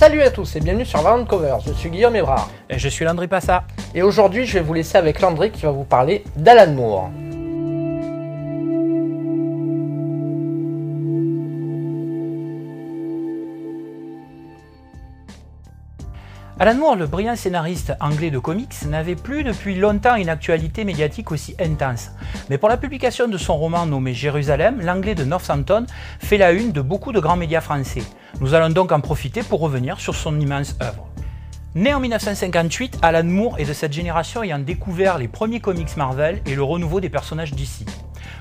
Salut à tous et bienvenue sur Variant Covers, je suis Guillaume Ebrard. Et je suis Landry Passa. Et aujourd'hui je vais vous laisser avec Landry qui va vous parler d'Alan Moore. Alan Moore, le brillant scénariste anglais de comics, n'avait plus depuis longtemps une actualité médiatique aussi intense. Mais pour la publication de son roman nommé Jérusalem, l'anglais de Northampton fait la une de beaucoup de grands médias français. Nous allons donc en profiter pour revenir sur son immense œuvre. Né en 1958, Alan Moore est de cette génération ayant découvert les premiers comics Marvel et le renouveau des personnages d'ici.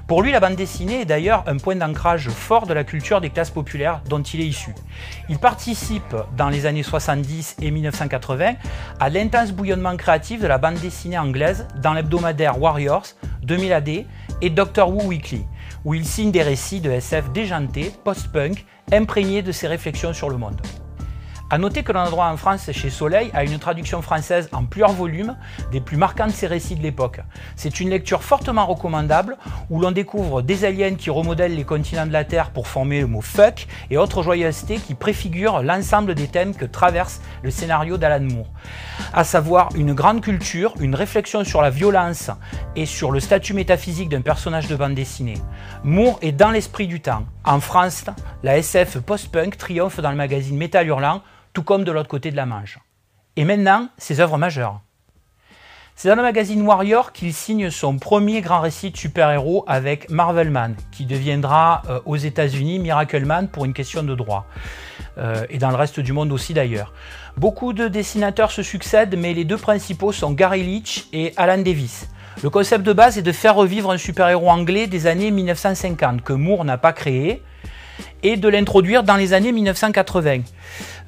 Pour lui, la bande dessinée est d'ailleurs un point d'ancrage fort de la culture des classes populaires dont il est issu. Il participe dans les années 70 et 1980 à l'intense bouillonnement créatif de la bande dessinée anglaise dans l'hebdomadaire Warriors, 2000 AD et Doctor Who Weekly, où il signe des récits de SF déjantés, post-punk, imprégnés de ses réflexions sur le monde. A noter que l'on a droit en France chez Soleil à une traduction française en plusieurs volumes des plus marquants de ses récits de l'époque. C'est une lecture fortement recommandable où l'on découvre des aliens qui remodèlent les continents de la Terre pour former le mot fuck et autres joyeusetés qui préfigurent l'ensemble des thèmes que traverse le scénario d'Alan Moore. À savoir une grande culture, une réflexion sur la violence et sur le statut métaphysique d'un personnage de bande dessinée. Moore est dans l'esprit du temps. En France, la SF post-punk triomphe dans le magazine Métal hurlant, tout comme de l'autre côté de la Manche. Et maintenant, ses œuvres majeures. C'est dans le magazine Warrior qu'il signe son premier grand récit de super-héros avec Marvelman, qui deviendra aux États-Unis Miracleman pour une question de droit, et dans le reste du monde aussi d'ailleurs. Beaucoup de dessinateurs se succèdent, mais les deux principaux sont Gary Leach et Alan Davis. Le concept de base est de faire revivre un super-héros anglais des années 1950, que Moore n'a pas créé, et de l'introduire dans les années 1980.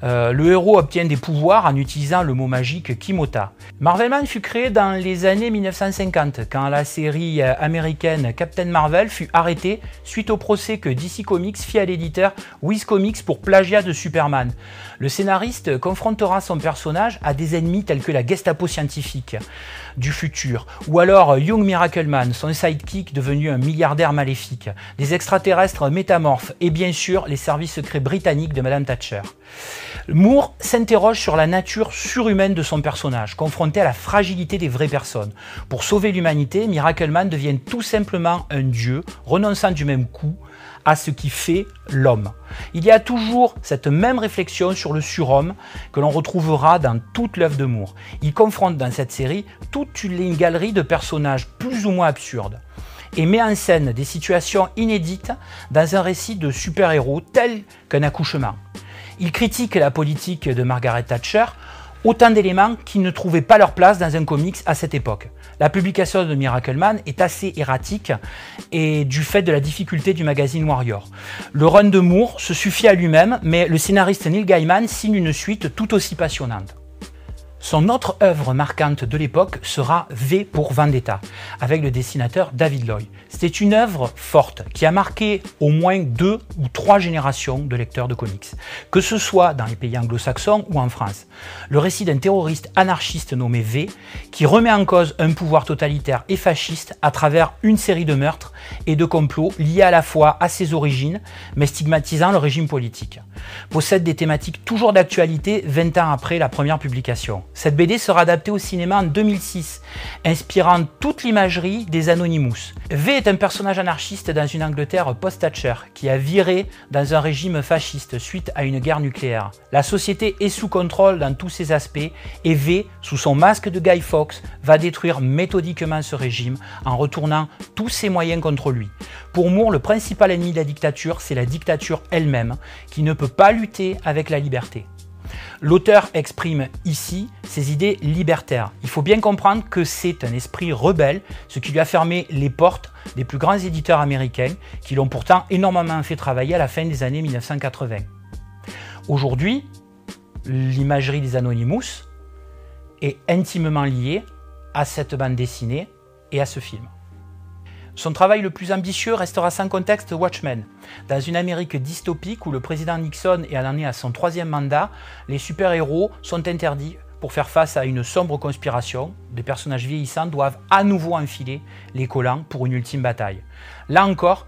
Le héros obtient des pouvoirs en utilisant le mot magique Kimota. Marvelman fut créé dans les années 1950, quand la série américaine Captain Marvel fut arrêtée suite au procès que DC Comics fit à l'éditeur Whiz Comics pour plagiat de Superman. Le scénariste confrontera son personnage à des ennemis tels que la Gestapo scientifique du futur, ou alors Young Miracleman, son sidekick devenu un milliardaire maléfique, des extraterrestres métamorphes et bien sûr les services secrets britanniques de Madame Thatcher. Moore s'interroge sur la nature surhumaine de son personnage, confronté à la fragilité des vraies personnes. Pour sauver l'humanité, Miracleman devient tout simplement un dieu, renonçant du même coup à ce qui fait l'homme. Il y a toujours cette même réflexion sur le surhomme que l'on retrouvera dans toute l'œuvre de Moore. Il confronte dans cette série toute une galerie de personnages plus ou moins absurdes et met en scène des situations inédites dans un récit de super-héros tel qu'un accouchement. Il critique la politique de Margaret Thatcher, autant d'éléments qui ne trouvaient pas leur place dans un comics à cette époque. La publication de Miracleman est assez erratique et du fait de la difficulté du magazine Warrior. Le run de Moore se suffit à lui-même, mais le scénariste Neil Gaiman signe une suite tout aussi passionnante. Son autre œuvre marquante de l'époque sera V pour Vendetta, avec le dessinateur David Lloyd. C'était une œuvre forte qui a marqué au moins 2 ou 3 générations de lecteurs de comics, que ce soit dans les pays anglo-saxons ou en France. Le récit d'un terroriste anarchiste nommé V, qui remet en cause un pouvoir totalitaire et fasciste à travers une série de meurtres et de complots liés à la fois à ses origines, mais stigmatisant le régime politique. Possède des thématiques toujours d'actualité 20 ans après la première publication. Cette BD sera adaptée au cinéma en 2006, inspirant toute l'imagerie des Anonymous. V est un personnage anarchiste dans une Angleterre post-Thatcher, qui a viré dans un régime fasciste suite à une guerre nucléaire. La société est sous contrôle dans tous ses aspects et V, sous son masque de Guy Fawkes, va détruire méthodiquement ce régime en retournant tous ses moyens contre lui. Pour Moore, le principal ennemi de la dictature, c'est la dictature elle-même, qui ne peut pas lutter avec la liberté. L'auteur exprime ici ses idées libertaires. Il faut bien comprendre que c'est un esprit rebelle, ce qui lui a fermé les portes des plus grands éditeurs américains qui l'ont pourtant énormément fait travailler à la fin des années 1980. Aujourd'hui, l'imagerie des Anonymous est intimement liée à cette bande dessinée et à ce film. Son travail le plus ambitieux restera sans contexte Watchmen. Dans une Amérique dystopique où le président Nixon est en à son 3e mandat, les super-héros sont interdits pour faire face à une sombre conspiration. Des personnages vieillissants doivent à nouveau enfiler les collants pour une ultime bataille. Là encore,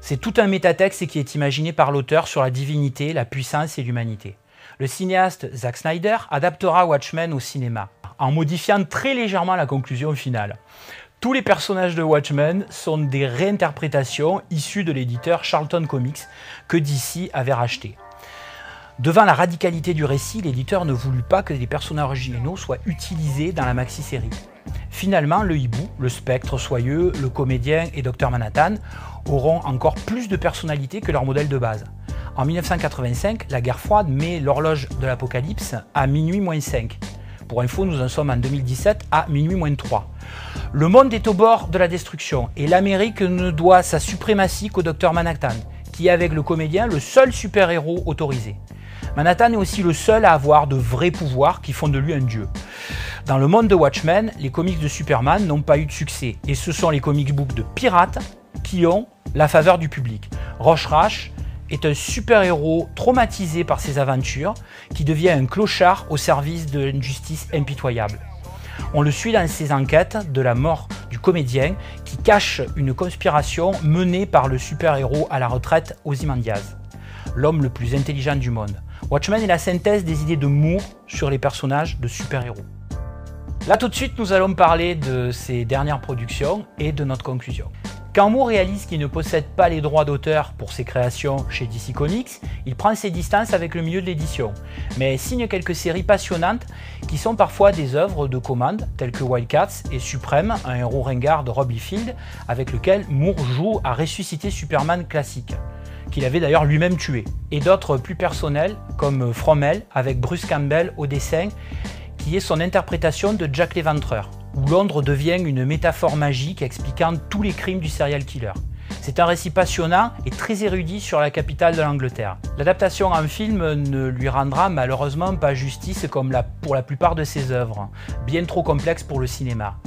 c'est tout un métatexte qui est imaginé par l'auteur sur la divinité, la puissance et l'humanité. le cinéaste Zack Snyder adaptera Watchmen au cinéma, en modifiant très légèrement la conclusion finale. Tous les personnages de Watchmen sont des réinterprétations issues de l'éditeur Charlton Comics que DC avait racheté. Devant la radicalité du récit, l'éditeur ne voulut pas que les personnages originaux soient utilisés dans la maxi-série. Finalement, le hibou, le spectre soyeux, le comédien et Dr. Manhattan auront encore plus de personnalité que leur modèle de base. En 1985, la guerre froide met l'horloge de l'apocalypse à minuit moins 5. Pour info, nous en sommes en 2017 à minuit moins 3. Le monde est au bord de la destruction et l'Amérique ne doit sa suprématie qu'au Dr. Manhattan, qui est avec le comédien le seul super-héros autorisé. Manhattan est aussi le seul à avoir de vrais pouvoirs qui font de lui un dieu. Dans le monde de Watchmen, les comics de Superman n'ont pas eu de succès et ce sont les comic books de pirates qui ont la faveur du public. Roche Rash est un super-héros traumatisé par ses aventures qui devient un clochard au service d'une justice impitoyable. On le suit dans ses enquêtes de la mort du comédien qui cache une conspiration menée par le super-héros à la retraite Ozymandias, l'homme le plus intelligent du monde. Watchmen est la synthèse des idées de Moore sur les personnages de super-héros. Là tout de suite, nous allons parler de ces dernières productions et de notre conclusion. Quand Moore réalise qu'il ne possède pas les droits d'auteur pour ses créations chez DC Comics, il prend ses distances avec le milieu de l'édition, mais signe quelques séries passionnantes qui sont parfois des œuvres de commande telles que Wildcats et Supreme, un héros ringard de Rob Liefeld avec lequel Moore joue à ressusciter Superman classique, qu'il avait d'ailleurs lui-même tué, et d'autres plus personnelles comme From Hell avec Bruce Campbell au dessin qui est son interprétation de Jack l'Éventreur, où Londres devient une métaphore magique expliquant tous les crimes du serial killer. C'est un récit passionnant et très érudit sur la capitale de l'Angleterre. L'adaptation en film ne lui rendra malheureusement pas justice comme pour la plupart de ses œuvres, bien trop complexe pour le cinéma.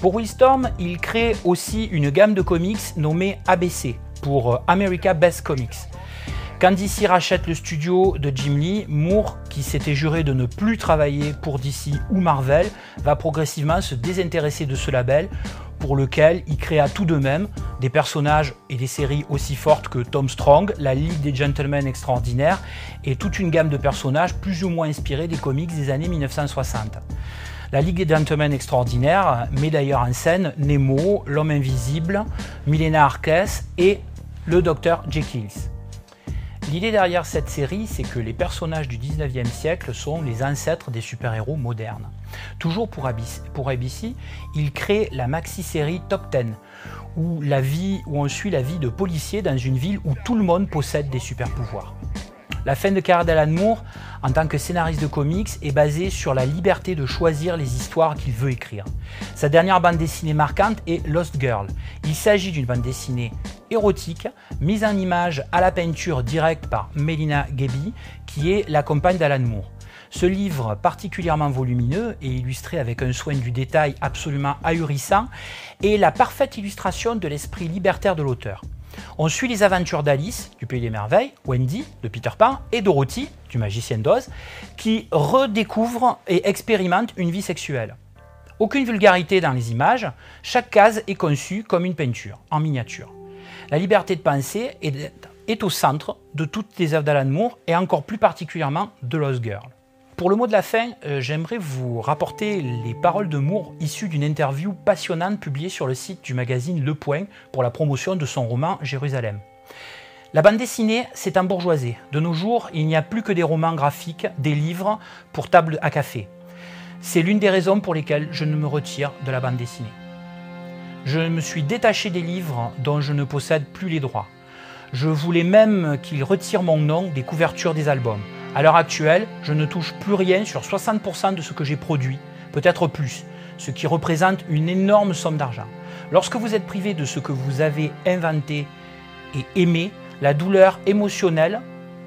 Pour Wildstorm, il crée aussi une gamme de comics nommée ABC, pour America Best Comics. Quand DC rachète le studio de Jim Lee, Moore, qui s'était juré de ne plus travailler pour DC ou Marvel, va progressivement se désintéresser de ce label pour lequel il créa tout de même des personnages et des séries aussi fortes que Tom Strong, la Ligue des Gentlemen Extraordinaires et toute une gamme de personnages plus ou moins inspirés des comics des années 1960. La Ligue des Gentlemen Extraordinaires met d'ailleurs en scène Nemo, l'Homme Invisible, Milena Harkess et le Dr. Jekyll. L'idée derrière cette série, c'est que les personnages du 19e siècle sont les ancêtres des super-héros modernes. Toujours pour ABC, il crée la maxi-série Top 10, où on suit la vie de policiers dans une ville où tout le monde possède des super-pouvoirs. La fin de carrière d'Alan Moore, en tant que scénariste de comics, est basée sur la liberté de choisir les histoires qu'il veut écrire. Sa dernière bande dessinée marquante est Lost Girl. Il s'agit d'une bande dessinée érotique, mise en image à la peinture directe par Melina Gabby, qui est la compagne d'Alan Moore. Ce livre, particulièrement volumineux et illustré avec un soin du détail absolument ahurissant, est la parfaite illustration de l'esprit libertaire de l'auteur. On suit les aventures d'Alice, du Pays des Merveilles, Wendy, de Peter Pan, et Dorothy, du Magicien d'Oz, qui redécouvrent et expérimentent une vie sexuelle. Aucune vulgarité dans les images, chaque case est conçue comme une peinture, en miniature. La liberté de penser est au centre de toutes les œuvres d'Alan Moore, et encore plus particulièrement de Lost Girl. Pour le mot de la fin, j'aimerais vous rapporter les paroles de Moore issues d'une interview passionnante publiée sur le site du magazine Le Point pour la promotion de son roman Jérusalem. La bande dessinée s'est embourgeoisée. De nos jours, il n'y a plus que des romans graphiques, des livres pour table à café. C'est l'une des raisons pour lesquelles je ne me retire de la bande dessinée. Je me suis détaché des livres dont je ne possède plus les droits. Je voulais même qu'ils retirent mon nom des couvertures des albums. À l'heure actuelle, je ne touche plus rien sur 60% de ce que j'ai produit, peut-être plus, ce qui représente une énorme somme d'argent. Lorsque vous êtes privé de ce que vous avez inventé et aimé, la douleur émotionnelle,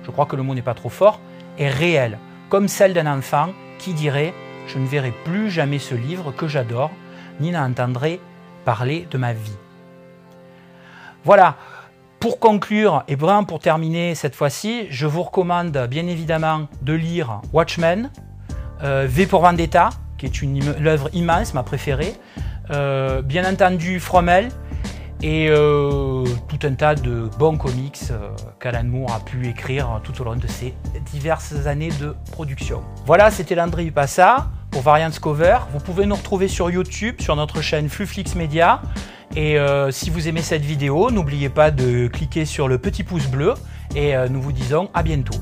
je crois que le mot n'est pas trop fort, est réelle, comme celle d'un enfant qui dirait « je ne verrai plus jamais ce livre que j'adore, ni n'entendrai parler de ma vie ». Voilà. Pour conclure, et vraiment pour terminer cette fois-ci, je vous recommande bien évidemment de lire Watchmen, V pour Vendetta, qui est l'œuvre immense, ma préférée, bien entendu From Hell, et tout un tas de bons comics qu'Alan Moore a pu écrire tout au long de ses diverses années de production. Voilà, c'était Landry Passa pour Variant Covers. Vous pouvez nous retrouver sur YouTube, sur notre chaîne Fluflix Media. Et si vous aimez cette vidéo, n'oubliez pas de cliquer sur le petit pouce bleu. Et nous vous disons à bientôt.